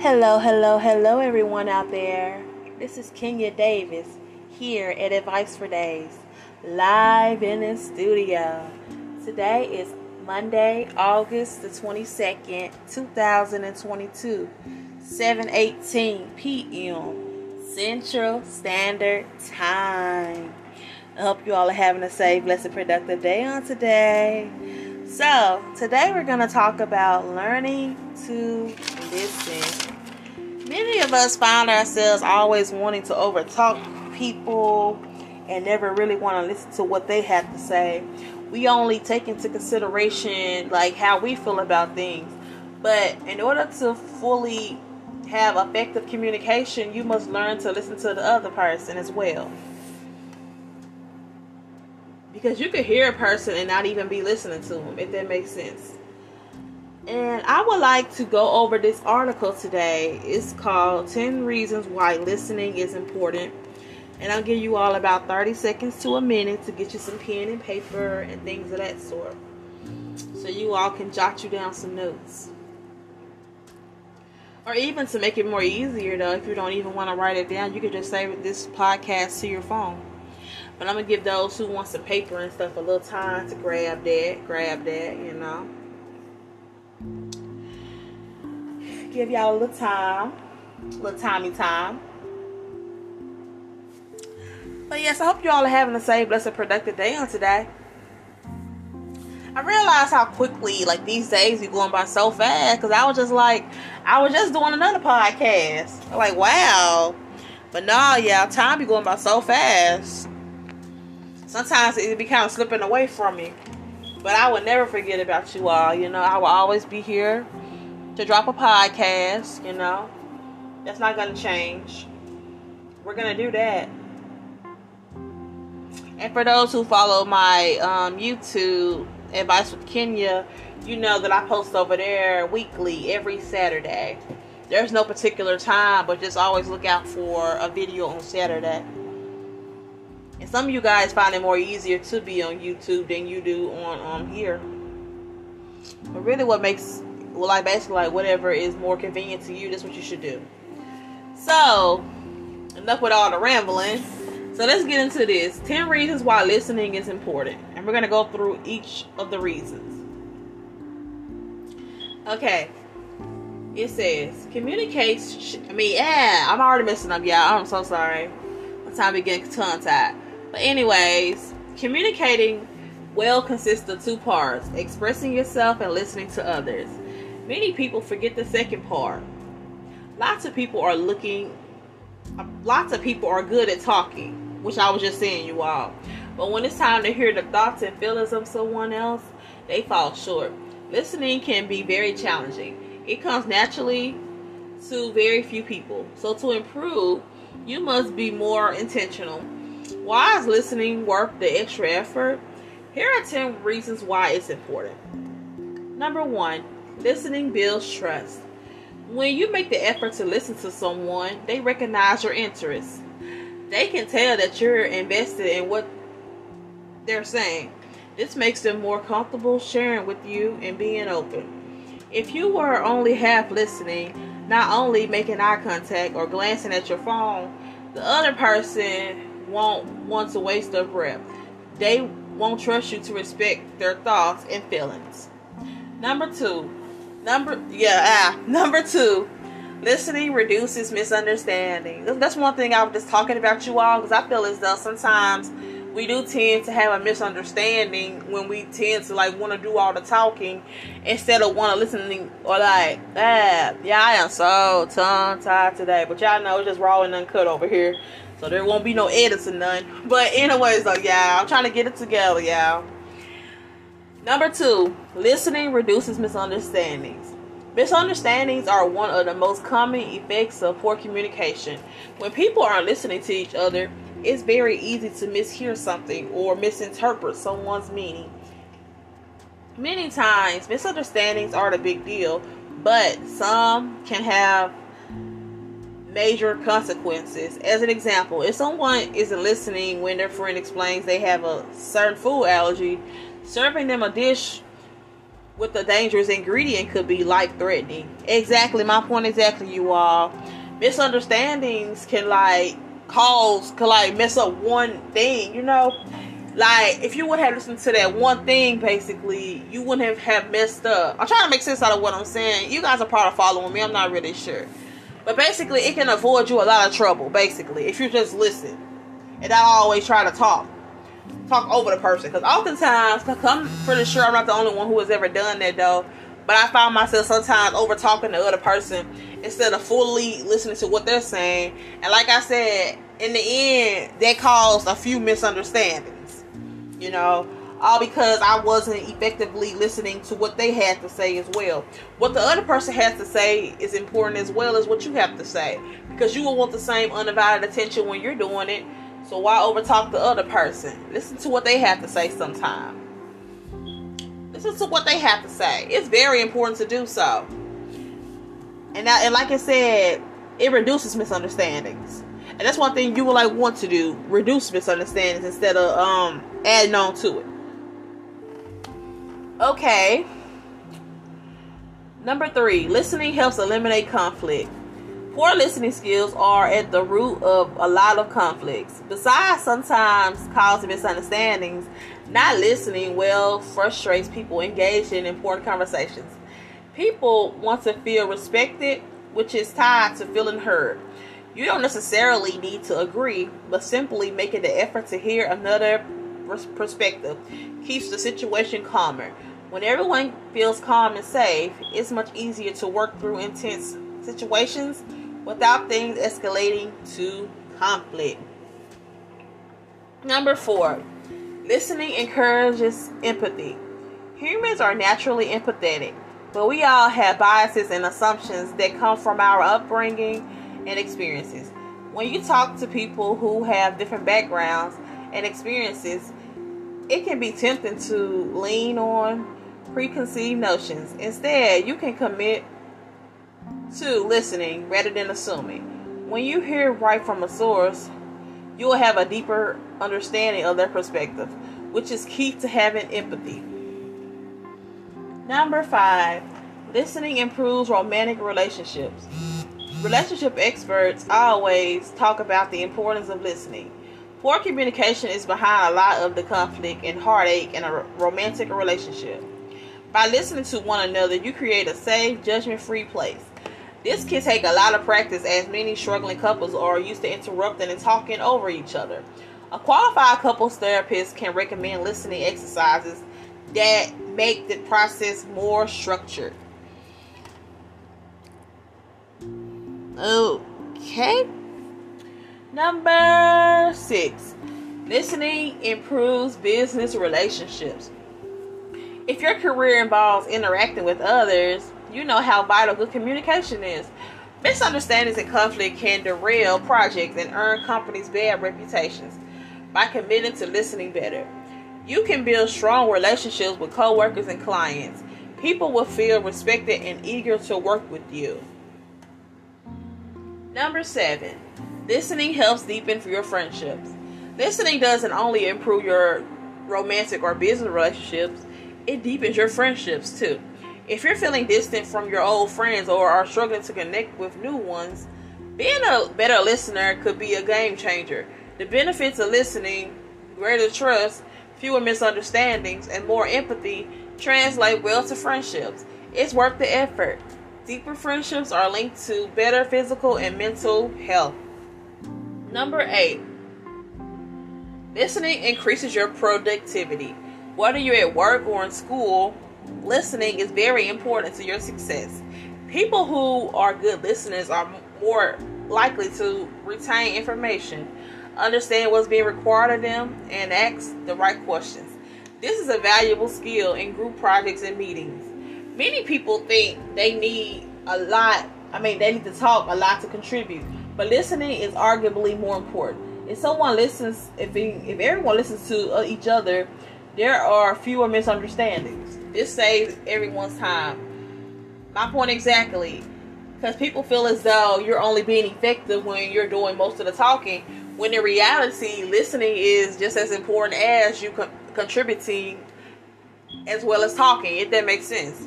Hello everyone out there. This is Kenya Davis here at Advice for Days, live in the studio. Today is Monday, August the 22nd, 2022, 7:18 p.m. Central Standard Time. I hope you all are having a safe, blessed, productive day on today. So, today we're going to talk about learning to listen. Many of us find ourselves always wanting to overtalk people and never really want to listen to what they have to say. We only take into consideration like how we feel about things. But in order to fully have effective communication, you must learn to listen to the other person as well. Because you could hear a person and not even be listening to them, if that makes sense. And I would like to go over this article today. It's called 10 Reasons Why Listening is Important. And I'll give you all about 30 seconds to a minute to get you some pen and paper and things of that sort, so you all can jot you down some notes. Or even to make it more easier, though, if you don't even want to write it down, you could just save this podcast to your phone. But I'm going to give those who want some paper and stuff a little time to grab that, you know. Give y'all a little time, little timey time. But yes, I hope you all are having a safe, blessed, productive day on today. I realize how quickly, like, these days you're going by so fast, because I was just doing another podcast. I'm like, wow. But no, y'all, time be going by so fast. Sometimes it be kind of slipping away from me. But I will never forget about you all, you know. I will always be here to drop a podcast, you know. That's not going to change. We're going to do that. And for those who follow my YouTube, Advice with Kenya, you know that I post over there weekly, every Saturday. There's no particular time, but just always look out for a video on Saturday. And some of you guys find it more easier to be on YouTube than you do on here. But really whatever is more convenient to you, that's what you should do. So, enough with all the rambling. So let's get into this. 10 reasons why listening is important. And we're going to go through each of the reasons. Okay. It says, I'm already messing up, y'all. I'm so sorry. My time be getting tongue-tied. But anyways, communicating well consists of two parts: expressing yourself and listening to others. Many people forget the second part. Lots of people are good at talking, which I was just saying, you all. But when it's time to hear the thoughts and feelings of someone else, they fall short. Listening can be very challenging. It comes naturally to very few people. So to improve, you must be more intentional. Why is listening worth the extra effort? Here are 10 reasons why it's important. Number 1, listening builds trust. When you make the effort to listen to someone, they recognize your interest. They can tell that you're invested in what they're saying. This makes them more comfortable sharing with you and being open. If you were only half listening, not only making eye contact or glancing at your phone, the other person won't want to waste their breath. They won't trust you to respect their thoughts and feelings. Number two, listening reduces misunderstanding. That's one thing I was just talking about, you all, because I feel as though sometimes we do tend to have a misunderstanding when we tend to want to do all the talking instead of want to listening, or I am so tongue-tied today, but y'all know it's just raw and uncut over here, so there won't be no edits or none. But anyways, though, y'all, I'm trying to get it together, y'all. Number 2, listening reduces misunderstandings. Misunderstandings are one of the most common effects of poor communication. When people aren't listening to each other, it's very easy to mishear something or misinterpret someone's meaning. Many times, misunderstandings aren't a big deal, but some can have major consequences. As an example, if someone isn't listening when their friend explains they have a certain food allergy, serving them a dish with a dangerous ingredient could be life-threatening. Exactly. My point exactly, you all. Misunderstandings can, like, mess up one thing, you know? Like, if you would have listened to that one thing, basically, you wouldn't have messed up. I'm trying to make sense out of what I'm saying. You guys are probably following me. I'm not really sure. But basically, it can avoid you a lot of trouble, basically, if you just listen. And I always try to talk over the person. Because oftentimes, I'm pretty sure I'm not the only one who has ever done that, though. But I find myself sometimes over talking to the other person instead of fully listening to what they're saying. And like I said, in the end, that caused a few misunderstandings. You know, all because I wasn't effectively listening to what they had to say as well. What the other person has to say is important as well as what you have to say. Because you will want the same undivided attention when you're doing it. So why overtalk the other person? Listen to what they have to say sometime. Listen to what they have to say. It's very important to do so. And like I said, it reduces misunderstandings. And that's one thing you would want to do. Reduce misunderstandings instead of adding on to it. Okay. Number 3. Listening helps eliminate conflict. Poor listening skills are at the root of a lot of conflicts. Besides sometimes causing misunderstandings, not listening well frustrates people engaged in important conversations. People want to feel respected, which is tied to feeling heard. You don't necessarily need to agree, but simply making the effort to hear another perspective keeps the situation calmer. When everyone feels calm and safe, it's much easier to work through intense situations without things escalating to conflict. Number 4, listening encourages empathy. Humans are naturally empathetic, but we all have biases and assumptions that come from our upbringing and experiences. When you talk to people who have different backgrounds and experiences, it can be tempting to lean on preconceived notions. Instead, you can commit to listening rather than assuming. When you hear right from a source, you will have a deeper understanding of their perspective, which is key to having empathy. Number 5, listening improves romantic relationships. Relationship experts always talk about the importance of listening. Poor communication is behind a lot of the conflict and heartache in a romantic relationship. By listening to one another, you create a safe, judgment-free place. This can take a lot of practice, as many struggling couples are used to interrupting and talking over each other. A qualified couples therapist can recommend listening exercises that make the process more structured. Okay. Number 6, listening improves business relationships. If your career involves interacting with others, you know how vital good communication is. Misunderstandings and conflict can derail projects and earn companies bad reputations. By committing to listening better, you can build strong relationships with coworkers and clients. People will feel respected and eager to work with you. Number 7, listening helps deepen your friendships. Listening doesn't only improve your romantic or business relationships, it deepens your friendships too. If you're feeling distant from your old friends or are struggling to connect with new ones, being a better listener could be a game changer. The benefits of listening, greater trust, fewer misunderstandings, and more empathy translate well to friendships. It's worth the effort. Deeper friendships are linked to better physical and mental health. Number 8, listening increases your productivity. Whether you're at work or in school, listening is very important to your success. People who are good listeners are more likely to retain information, understand what's being required of them, and ask the right questions. This is a valuable skill in group projects and meetings. Many people think they need to talk a lot to contribute, but listening is arguably more important. If everyone listens to each other, there are fewer misunderstandings. This saves everyone's time. My point exactly. Because people feel as though you're only being effective when you're doing most of the talking, when in reality, listening is just as important as you contributing as well as talking, if that makes sense,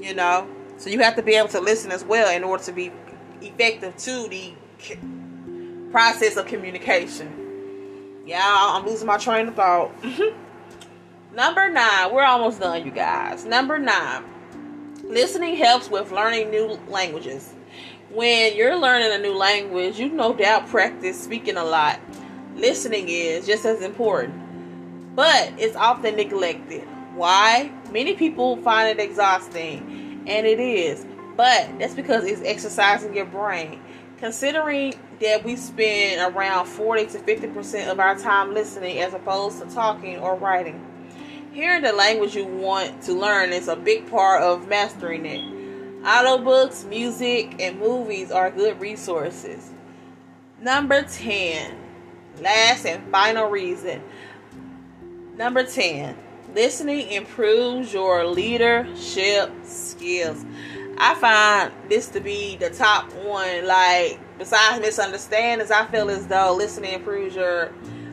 you know. So you have to be able to listen as well in order to be effective to the process of communication. Yeah, I'm losing my train of thought. Number 9, we're almost done, you guys. Number 9, listening helps with learning new languages. When you're learning a new language, you no doubt practice speaking a lot. Listening is just as important, but it's often neglected. Why? Many people find it exhausting, and it is, but that's because it's exercising your brain. Considering that we spend around 40 to 50% of our time listening as opposed to talking or writing, hearing the language you want to learn is a big part of mastering it. Audiobooks, music, and movies are good resources. Number 10, last and final reason. Number 10, listening improves your leadership skills. I find this to be the top one. Like, besides misunderstandings, I feel as though listening improves your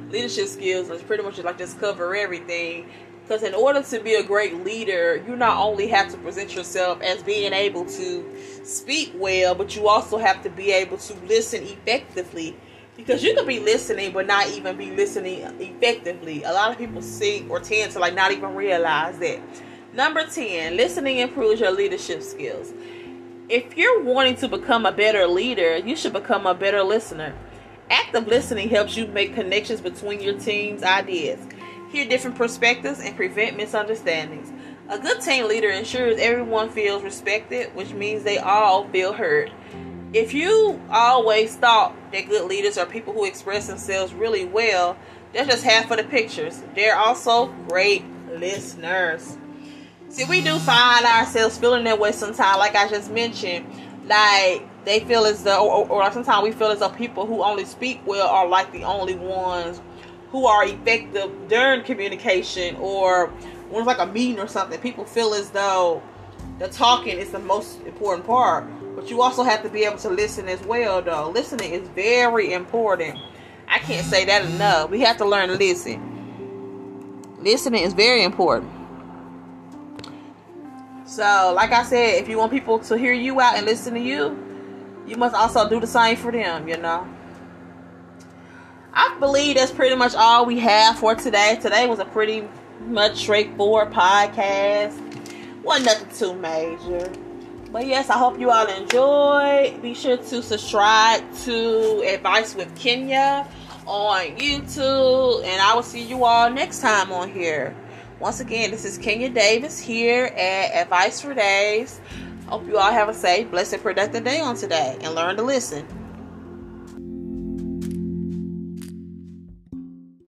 leadership skills. It's pretty much like just cover everything. Because in order to be a great leader, you not only have to present yourself as being able to speak well, but you also have to be able to listen effectively. Because you could be listening, but not even be listening effectively. A lot of people see or tend to not even realize that. Number 10, listening improves your leadership skills. If you're wanting to become a better leader, you should become a better listener. Active listening helps you make connections between your team's ideas, hear different perspectives, and prevent misunderstandings. A good team leader ensures everyone feels respected, which means they all feel heard. If you always thought that good leaders are people who express themselves really well, that's just half of the pictures. They're also great listeners. See, we do find ourselves feeling that way sometimes, like I just mentioned. They feel as though, or sometimes we feel as though people who only speak well are like the only ones who are effective during communication, or when it's like a meeting or something. People feel as though the talking is the most important part, but you also have to be able to listen as well, though. Listening is very important. I can't say that enough. We have to learn to listen. Listening is very important. So, like I said, if you want people to hear you out and listen to you, you must also do the same for them, you know. I believe that's pretty much all we have for today. Today was a pretty much straightforward podcast. Wasn't nothing too major. But yes, I hope you all enjoyed. Be sure to subscribe to Advice with Kenya on YouTube. And I will see you all next time on here. Once again, this is Kenya Davis here at Advice for Days. Hope you all have a safe, blessed, and productive day on today, and learn to listen.